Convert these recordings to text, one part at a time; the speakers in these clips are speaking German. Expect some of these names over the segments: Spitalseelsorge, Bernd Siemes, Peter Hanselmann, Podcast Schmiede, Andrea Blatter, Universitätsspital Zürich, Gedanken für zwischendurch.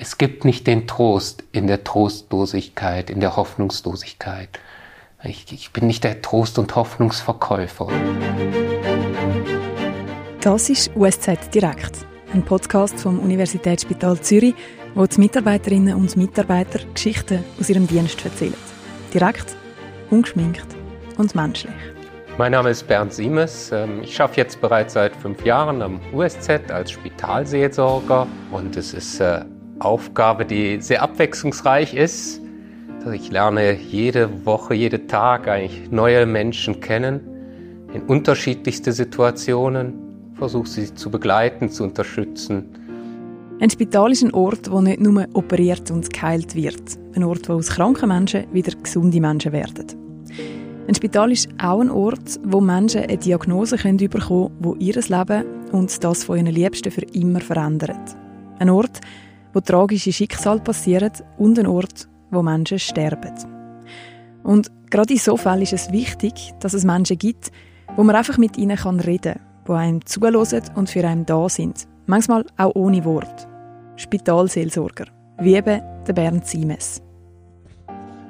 Es gibt nicht den Trost in der Trostlosigkeit, in der Hoffnungslosigkeit. Ich bin nicht der Trost- und Hoffnungsverkäufer. Das ist «USZ direkt», ein Podcast vom Universitätsspital Zürich, wo die Mitarbeiterinnen und Mitarbeiter Geschichten aus ihrem Dienst erzählen. Direkt, ungeschminkt und menschlich. Mein Name ist Bernd Siemes. Ich arbeite jetzt bereits seit 5 Jahren am USZ als Spitalseelsorger. Und es ist eine Aufgabe, die sehr abwechslungsreich ist. Ich lerne jede Woche, jeden Tag eigentlich neue Menschen kennen, in unterschiedlichste Situationen, versuche sie zu begleiten, zu unterstützen. Ein Spital ist ein Ort, wo nicht nur operiert und geheilt wird. Ein Ort, wo aus kranken Menschen wieder gesunde Menschen werden. Ein Spital ist auch ein Ort, wo Menschen eine Diagnose bekommen können, die ihr Leben und das von ihren Liebsten für immer verändert. Ein Ort, wo tragische Schicksale passieren und ein Ort, wo Menschen sterben. Und gerade in so Fällen ist es wichtig, dass es Menschen gibt, wo man einfach mit ihnen reden kann, die einem zuhören und für einen da sind. Manchmal auch ohne Wort. Spitalseelsorger, wie eben der Bernd Siemes.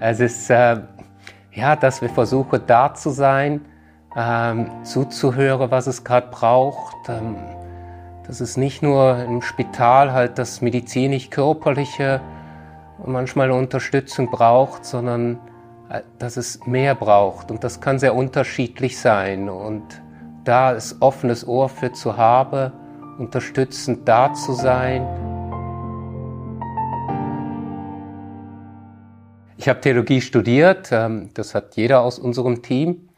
Es ist... Ja, dass wir versuchen, da zu sein, zuzuhören, was es gerade braucht. Das ist nicht nur im Spital halt das medizinisch-körperliche und manchmal Unterstützung braucht, sondern dass es mehr braucht. Und das kann sehr unterschiedlich sein. Und da ist offenes Ohr für zu haben, unterstützend da zu sein. Ich habe Theologie studiert, das hat jeder aus unserem Team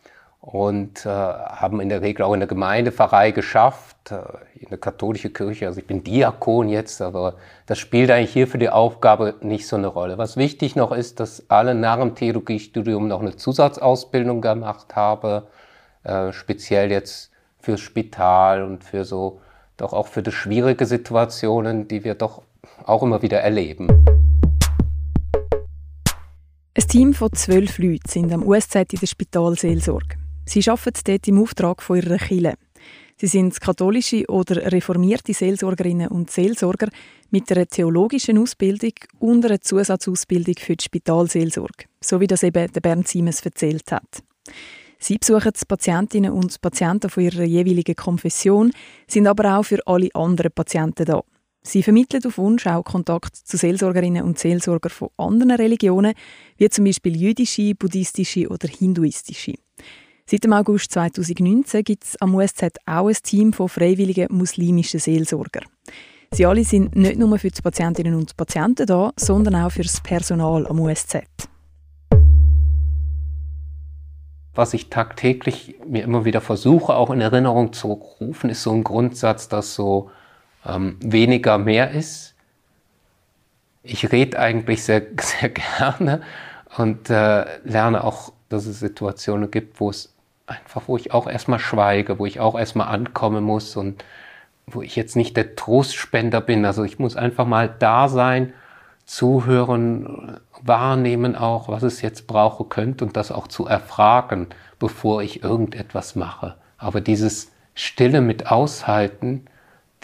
und haben in der Regel auch in der Gemeindepfarrei geschafft, in der katholischen Kirche, also ich bin Diakon jetzt, aber das spielt eigentlich hier für die Aufgabe nicht so eine Rolle. Was wichtig noch ist, dass alle nach dem Theologiestudium noch eine Zusatzausbildung gemacht haben, speziell jetzt fürs Spital und für so, doch auch für die schwierigen Situationen, die wir doch auch immer wieder erleben. Ein Team von 12 Leuten sind am USZ in der Spitalseelsorge. Sie arbeiten dort im Auftrag von ihrer Kirche. Sie sind katholische oder reformierte Seelsorgerinnen und Seelsorger mit einer theologischen Ausbildung und einer Zusatzausbildung für die Spitalseelsorge, so wie das eben der Bernd Siemes erzählt hat. Sie besuchen die Patientinnen und Patienten von ihrer jeweiligen Konfession, sind aber auch für alle anderen Patienten da. Sie vermitteln auf Wunsch auch Kontakt zu Seelsorgerinnen und Seelsorgern von anderen Religionen, wie zum Beispiel jüdische, buddhistische oder hinduistische. Seit dem August 2019 gibt es am USZ auch ein Team von freiwilligen muslimischen Seelsorgern. Sie alle sind nicht nur für die Patientinnen und Patienten da, sondern auch für das Personal am USZ. Was ich tagtäglich mir immer wieder versuche, auch in Erinnerung zu rufen, ist so ein Grundsatz, dass so weniger mehr ist. Ich rede eigentlich sehr, sehr gerne und lerne auch, dass es Situationen gibt, wo ich auch erstmal schweige, wo ich auch erstmal ankommen muss und wo ich jetzt nicht der Trostspender bin. Also ich muss einfach mal da sein, zuhören, wahrnehmen auch, was es jetzt brauchen könnte und das auch zu erfragen, bevor ich irgendetwas mache. Aber dieses Stille mit Aushalten,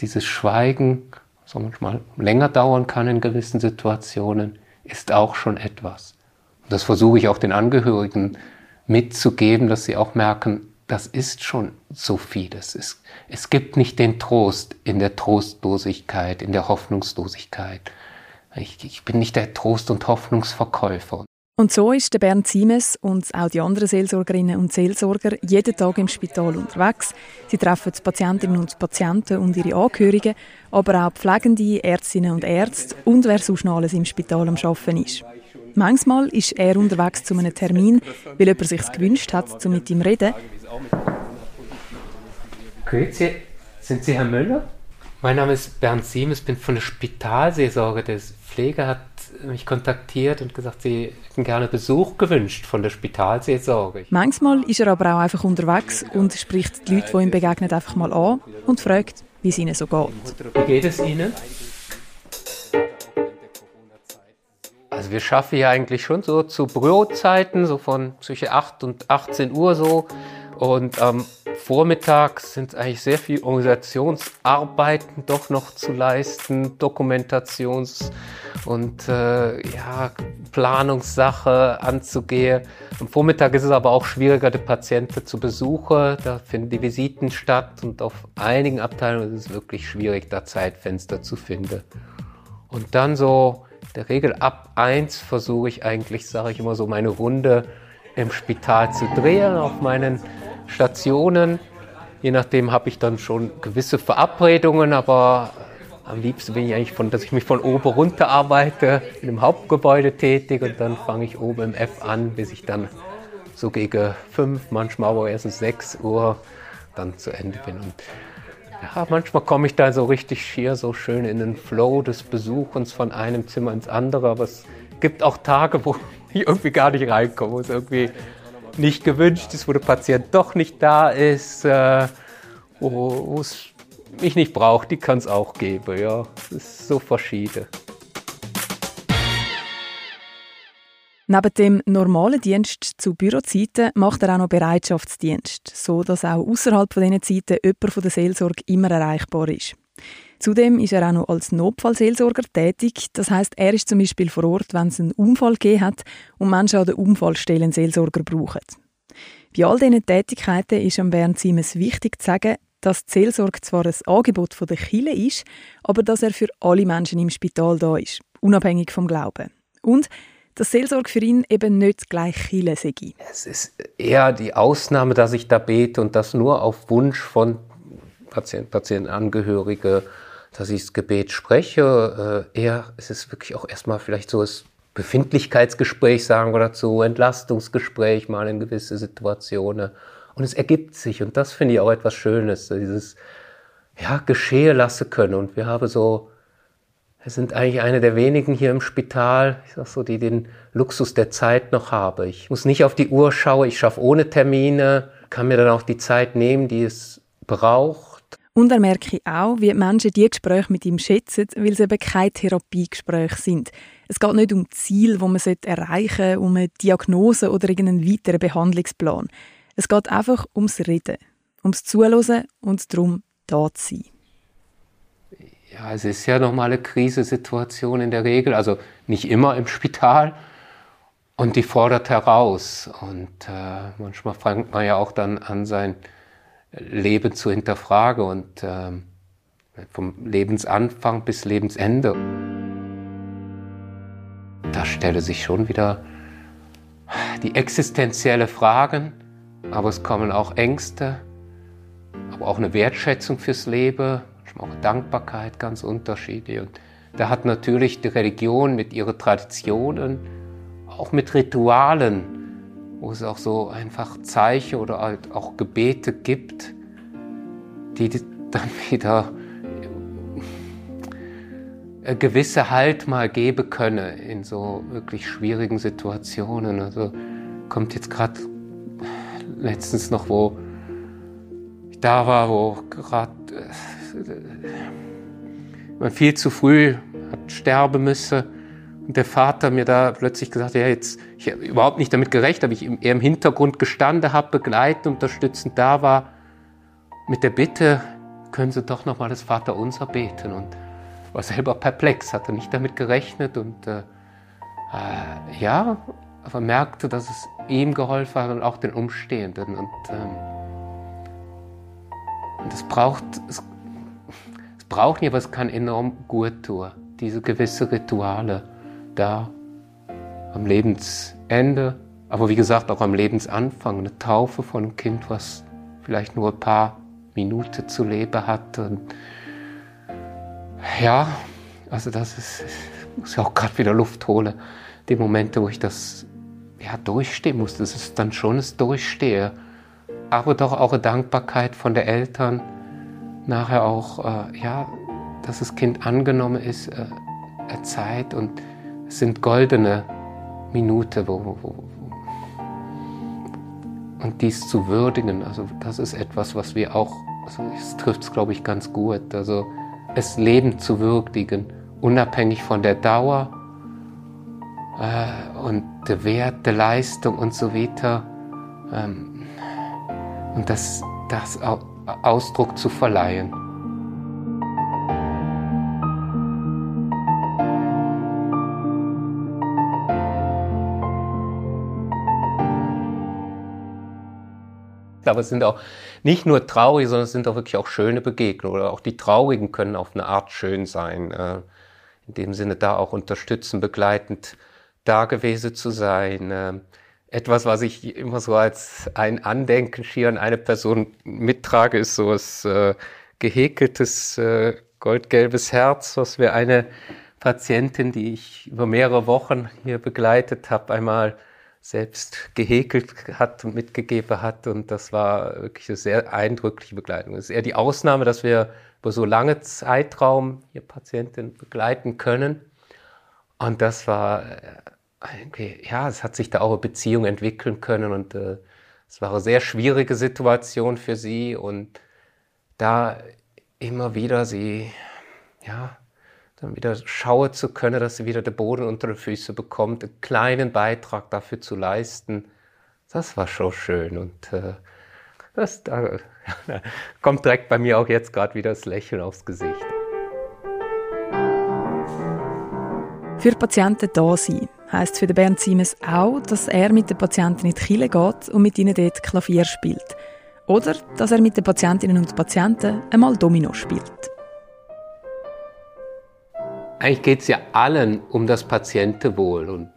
dieses Schweigen, was manchmal länger dauern kann in gewissen Situationen, ist auch schon etwas. Und das versuche ich auch den Angehörigen mitzugeben, dass sie auch merken, das ist schon so vieles. Es gibt nicht den Trost in der Trostlosigkeit, in der Hoffnungslosigkeit. Ich bin nicht der Trost- und Hoffnungsverkäufer. Und so ist der Bernd Siemes und auch die anderen Seelsorgerinnen und Seelsorger jeden Tag im Spital unterwegs. Sie treffen die Patientinnen und Patienten und ihre Angehörigen, aber auch Pflegende, Ärztinnen und Ärzte und wer sonst noch alles im Spital am Arbeiten ist. Manchmal ist er unterwegs zu einem Termin, weil jemand sich gewünscht hat, um mit ihm zu reden. Grüezi, sind Sie Herr Müller? Mein Name ist Bernd Siemes, bin von der Spitalseelsorge. Der Pfleger hat mich kontaktiert und gesagt, sie hätten gerne Besuch gewünscht von der Spitalseelsorge. Manchmal ist er aber auch einfach unterwegs und spricht die Leute, die ihm begegnen, einfach mal an und fragt, wie es ihnen so geht. Wie geht es Ihnen? Also wir schaffen ja eigentlich schon so zu Bürozeiten, so von zwischen 8 und 18 Uhr so. Und vormittags sind eigentlich sehr viel Organisationsarbeiten doch noch zu leisten, Dokumentations- und Planungssache anzugehen. Am Vormittag ist es aber auch schwieriger, die Patienten zu besuchen. Da finden die Visiten statt und auf einigen Abteilungen ist es wirklich schwierig, da Zeitfenster zu finden. Und dann so in der Regel ab 1 versuche ich eigentlich, sage ich immer so, meine Runde im Spital zu drehen, auf meinen Stationen. Je nachdem habe ich dann schon gewisse Verabredungen, aber am liebsten bin ich eigentlich, dass ich mich von oben runter arbeite, in dem Hauptgebäude tätig und dann fange ich oben im F an, bis ich dann so gegen 5, manchmal aber erst um 6 Uhr dann zu Ende bin. Und ja, manchmal komme ich da so richtig schier so schön in den Flow des Besuchens von einem Zimmer ins andere, aber es gibt auch Tage, wo ich irgendwie gar nicht reinkomme, wo es irgendwie nicht gewünscht ist, wo der Patient doch nicht da ist, wo es mich nicht braucht, die kann es auch geben, ja, es ist so verschieden. Neben dem normalen Dienst zu Bürozeiten macht er auch noch Bereitschaftsdienst, so dass auch außerhalb von diesen Zeiten jemand von der Seelsorge immer erreichbar ist. Zudem ist er auch noch als Notfallseelsorger tätig. Das heisst, er ist zum Beispiel vor Ort, wenn es einen Unfall gegeben hat und Menschen an der Unfallstelle einen Seelsorger brauchen. Bei all diesen Tätigkeiten ist Bernd Siemes wichtig zu sagen, dass die Seelsorge zwar ein Angebot von der Kirche ist, aber dass er für alle Menschen im Spital da ist, unabhängig vom Glauben. Und dass Seelsorge für ihn eben nicht gleich Kirche sei. Es ist eher die Ausnahme, dass ich da bete und das nur auf Wunsch von Patientenangehörigen, dass ich das Gebet spreche. Eher ist es wirklich auch erstmal vielleicht so ein Befindlichkeitsgespräch sagen oder so, Entlastungsgespräch mal in gewisse Situationen. Und es ergibt sich und das finde ich auch etwas Schönes, dieses geschehen lassen können. Und wir sind eigentlich eine der wenigen hier im Spital, ich sag so, die den Luxus der Zeit noch habe. Ich muss nicht auf die Uhr schauen, ich schaffe ohne Termine, kann mir dann auch die Zeit nehmen, die es braucht. Und er merke auch, wie die Menschen die Gespräche mit ihm schätzen, weil es eben keine Therapiegespräche sind. Es geht nicht um Ziele, die man erreichen sollte, um eine Diagnose oder irgendeinen weiteren Behandlungsplan. Es geht einfach ums Reden, ums Zuhören und darum, da zu sein. Ja, es ist ja nochmal eine Krisensituation in der Regel, also nicht immer im Spital. Und die fordert heraus. Und manchmal fängt man ja auch dann an, sein Leben zu hinterfragen. Und vom Lebensanfang bis Lebensende. Da stelle sich schon wieder die existenzielle Fragen. Aber es kommen auch Ängste, aber auch eine Wertschätzung fürs Leben. Auch Dankbarkeit, ganz unterschiedlich. Und da hat natürlich die Religion mit ihren Traditionen, auch mit Ritualen, wo es auch so einfach Zeichen oder halt auch Gebete gibt, die dann wieder eine gewisse Halt mal geben können in so wirklich schwierigen Situationen. Also kommt jetzt gerade letztens noch, wo ich da war, wo gerade man viel zu früh hat sterben müssen und der Vater mir da plötzlich gesagt hat, ich habe überhaupt nicht damit gerechnet, aber ich eher im Hintergrund gestanden habe, begleitend, unterstützend da war, mit der Bitte, können Sie doch nochmal das Vaterunser beten, und war selber perplex, hatte nicht damit gerechnet und aber merkte, dass es ihm geholfen hat und auch den Umstehenden und es braucht nicht, aber es kann enorm gut tun. Diese gewisse Rituale da am Lebensende, aber wie gesagt auch am Lebensanfang. Eine Taufe von einem Kind, was vielleicht nur ein paar Minuten zu leben hat. Und ja, also das ist, ich muss ja auch gerade wieder Luft holen. Die Momente, wo ich das durchstehen muss, das ist dann schon das Durchstehe. Aber doch auch eine Dankbarkeit von den Eltern, nachher auch, dass das Kind angenommen ist, eine Zeit. Und es sind goldene Minuten, und dies zu würdigen, also das ist etwas, was wir auch, also das trifft es, glaube ich, ganz gut, also es Leben zu würdigen, unabhängig von der Dauer und der Wert, der Leistung und so weiter. und das Ausdruck zu verleihen. Aber es sind auch nicht nur traurig, sondern es sind auch wirklich auch schöne Begegnungen. Oder auch die Traurigen können auf eine Art schön sein. In dem Sinne da auch unterstützend, begleitend da gewesen zu sein. Etwas, was ich immer so als ein Andenken schier an eine Person mittrage, ist so ein gehäkeltes, goldgelbes Herz, was wir eine Patientin, die ich über mehrere Wochen hier begleitet habe, einmal selbst gehäkelt hat und mitgegeben hat, und das war wirklich eine sehr eindrückliche Begleitung. Es ist eher die Ausnahme, dass wir über so lange Zeitraum hier Patienten begleiten können, und das war, ja, es hat sich da auch eine Beziehung entwickeln können, und es war eine sehr schwierige Situation für sie, und da immer wieder sie, ja, dann wieder schauen zu können, dass sie wieder den Boden unter den Füßen bekommt, einen kleinen Beitrag dafür zu leisten, das war schon schön. Und da kommt direkt bei mir auch jetzt gerade wieder das Lächeln aufs Gesicht. Für Patienten da sein, heisst für Bernd Siemes auch, dass er mit den Patienten in die Kirche geht und mit ihnen dort Klavier spielt. Oder dass er mit den Patientinnen und Patienten einmal Domino spielt. Eigentlich geht es ja allen um das Patientenwohl und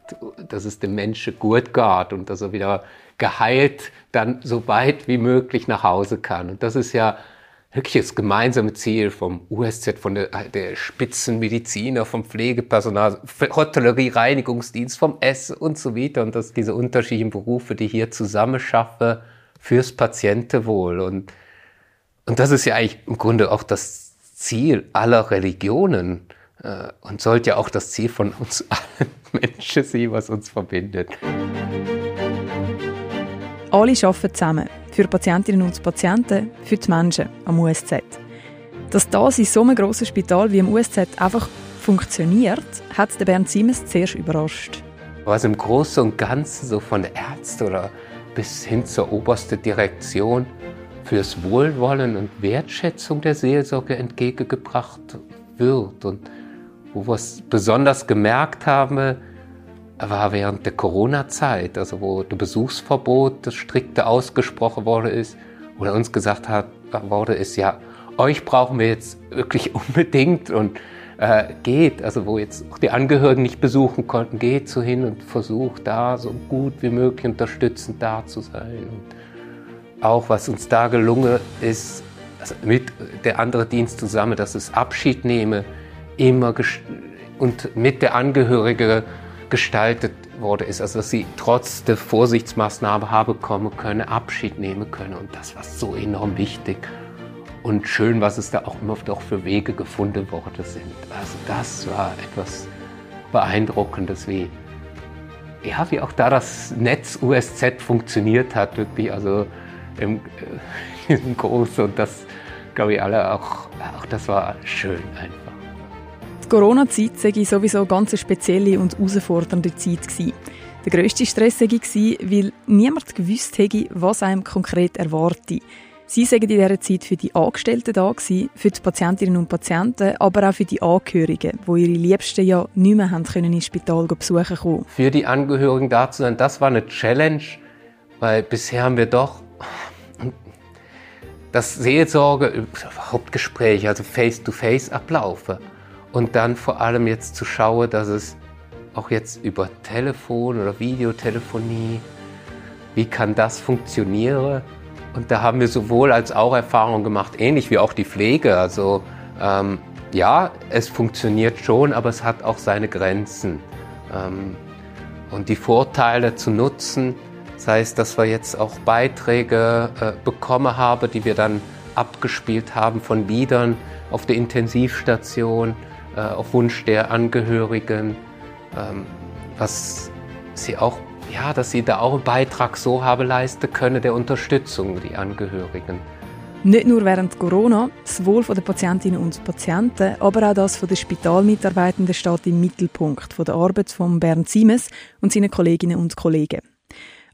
dass es dem Menschen gut geht und dass er wieder geheilt dann so weit wie möglich nach Hause kann. Und das ist ja wirklich das gemeinsame Ziel vom USZ, von der Spitzenmediziner, vom Pflegepersonal, Hotellerie, Reinigungsdienst, vom Essen und so weiter. Und dass diese unterschiedlichen Berufe, die hier zusammen schaffen, fürs Patientenwohl. Und das ist ja eigentlich im Grunde auch das Ziel aller Religionen. Und sollte ja auch das Ziel von uns allen Menschen sein, was uns verbindet. Alle arbeiten zusammen. Für Patientinnen und Patienten, für die Menschen am USZ. Dass das in so einem grossen Spital wie am USZ einfach funktioniert, hat Bernd Siemes zuerst überrascht. Was im Großen und Ganzen so von den Ärzten oder bis hin zur obersten Direktion fürs Wohlwollen und Wertschätzung der Seelsorge entgegengebracht wird. Und wo wir es besonders gemerkt haben, war während der Corona-Zeit, also wo das Besuchsverbot, das strikte ausgesprochen worden ist, oder uns gesagt wurde, ist ja, euch brauchen wir jetzt wirklich unbedingt, und geht, also wo jetzt auch die Angehörigen nicht besuchen konnten, geht so hin und versucht da so gut wie möglich unterstützend da zu sein. Und auch was uns da gelungen ist, also mit der anderen Dienst zusammen, dass es Abschied nehme, immer und mit der Angehörigen gestaltet worden ist. Also dass sie trotz der Vorsichtsmaßnahmen haben kommen können, Abschied nehmen können. Und das war so enorm wichtig und schön, was es da auch immer doch für Wege gefunden worden sind. Also das war etwas Beeindruckendes, wie auch da das Netz USZ funktioniert hat, wirklich. Also im Großen, und das, glaube ich, alle auch das war schön einfach. Die Corona-Zeit sei sowieso eine ganz spezielle und herausfordernde Zeit gewesen. Der grösste Stress sei gewesen, weil niemand gewusst hätte, was einem konkret erwartet. Sie seien in dieser Zeit für die Angestellten da gewesen, für die Patientinnen und Patienten, aber auch für die Angehörigen, die ihre Liebsten ja nicht mehr haben können ins Spital besuchen kommen. Für die Angehörigen da zu sein, das war eine Challenge, weil bisher haben wir doch das Seelsorge, Hauptgespräch, also Face-to-Face ablaufe. Und dann vor allem jetzt zu schauen, dass es auch jetzt über Telefon oder Videotelefonie, wie kann das funktionieren? Und da haben wir sowohl als auch Erfahrungen gemacht, ähnlich wie auch die Pflege. Also ja, es funktioniert schon, aber es hat auch seine Grenzen. Und die Vorteile zu nutzen, sei es, dass wir jetzt auch Beiträge bekommen haben, die wir dann abgespielt haben von Liedern auf der Intensivstation, auf Wunsch der Angehörigen, was sie auch, ja, dass sie da auch einen Beitrag so habe leisten können, der Unterstützung, die Angehörigen. Nicht nur während Corona, das Wohl der Patientinnen und Patienten, aber auch das der Spitalmitarbeitenden steht im Mittelpunkt der Arbeit von Bernd Siemes und seinen Kolleginnen und Kollegen.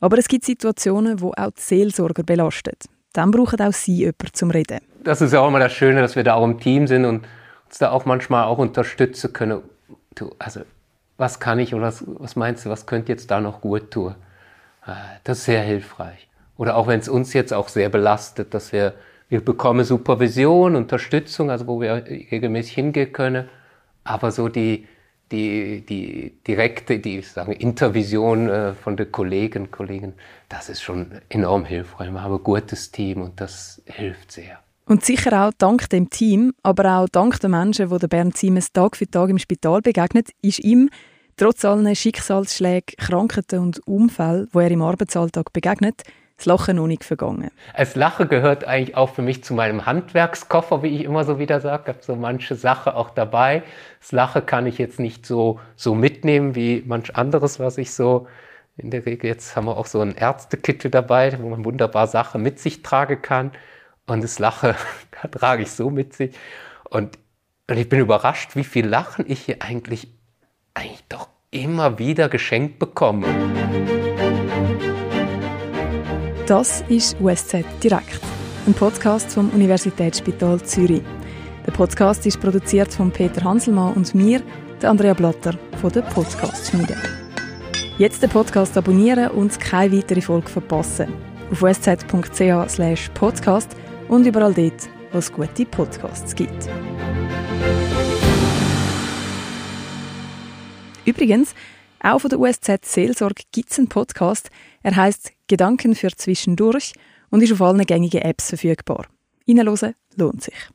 Aber es gibt Situationen, die auch die Seelsorger belastet. dann brauchen auch Sie jemanden zum Reden. Das ist ja auch immer das Schöne, dass wir da auch im Team sind und uns da auch manchmal auch unterstützen können. Also, was kann ich oder was meinst du, was könnte jetzt da noch gut tun? Das ist sehr hilfreich. Oder auch wenn es uns jetzt auch sehr belastet, dass wir bekommen Supervision, Unterstützung, also wo wir regelmäßig hingehen können, aber so die direkte, Intervision von den Kolleginnen und Kollegen, das ist schon enorm hilfreich. Wir haben ein gutes Team und das hilft sehr. Und sicher auch dank dem Team, aber auch dank den Menschen, die Bernd Siemes Tag für Tag im Spital begegnet, ist ihm, trotz allen Schicksalsschlägen, Krankheiten und Unfällen, die er im Arbeitsalltag begegnet, das Lachen noch nicht vergangen. Das Lachen gehört eigentlich auch für mich zu meinem Handwerkskoffer, wie ich immer so wieder sage. Ich habe so manche Sache auch dabei. Das Lachen kann ich jetzt nicht so mitnehmen wie manch anderes, was ich so in der Regel, jetzt haben wir auch so einen Ärztekittel dabei, wo man wunderbar Sachen mit sich tragen kann. Und das Lachen da trage ich so mit sich. Und ich bin überrascht, wie viel Lachen ich hier eigentlich doch immer wieder geschenkt bekomme. Das ist USZ Direkt, ein Podcast vom Universitätsspital Zürich. Der Podcast ist produziert von Peter Hanselmann und mir, der Andrea Blatter von der Podcast Schmiede. Jetzt den Podcast abonnieren und keine weitere Folge verpassen. Auf usz.ch/podcast und überall dort, wo es gute Podcasts gibt. Übrigens, auch von der USZ-Seelsorge gibt es einen Podcast. Er heisst «Gedanken für zwischendurch» und ist auf allen gängigen Apps verfügbar. Reinhören lohnt sich.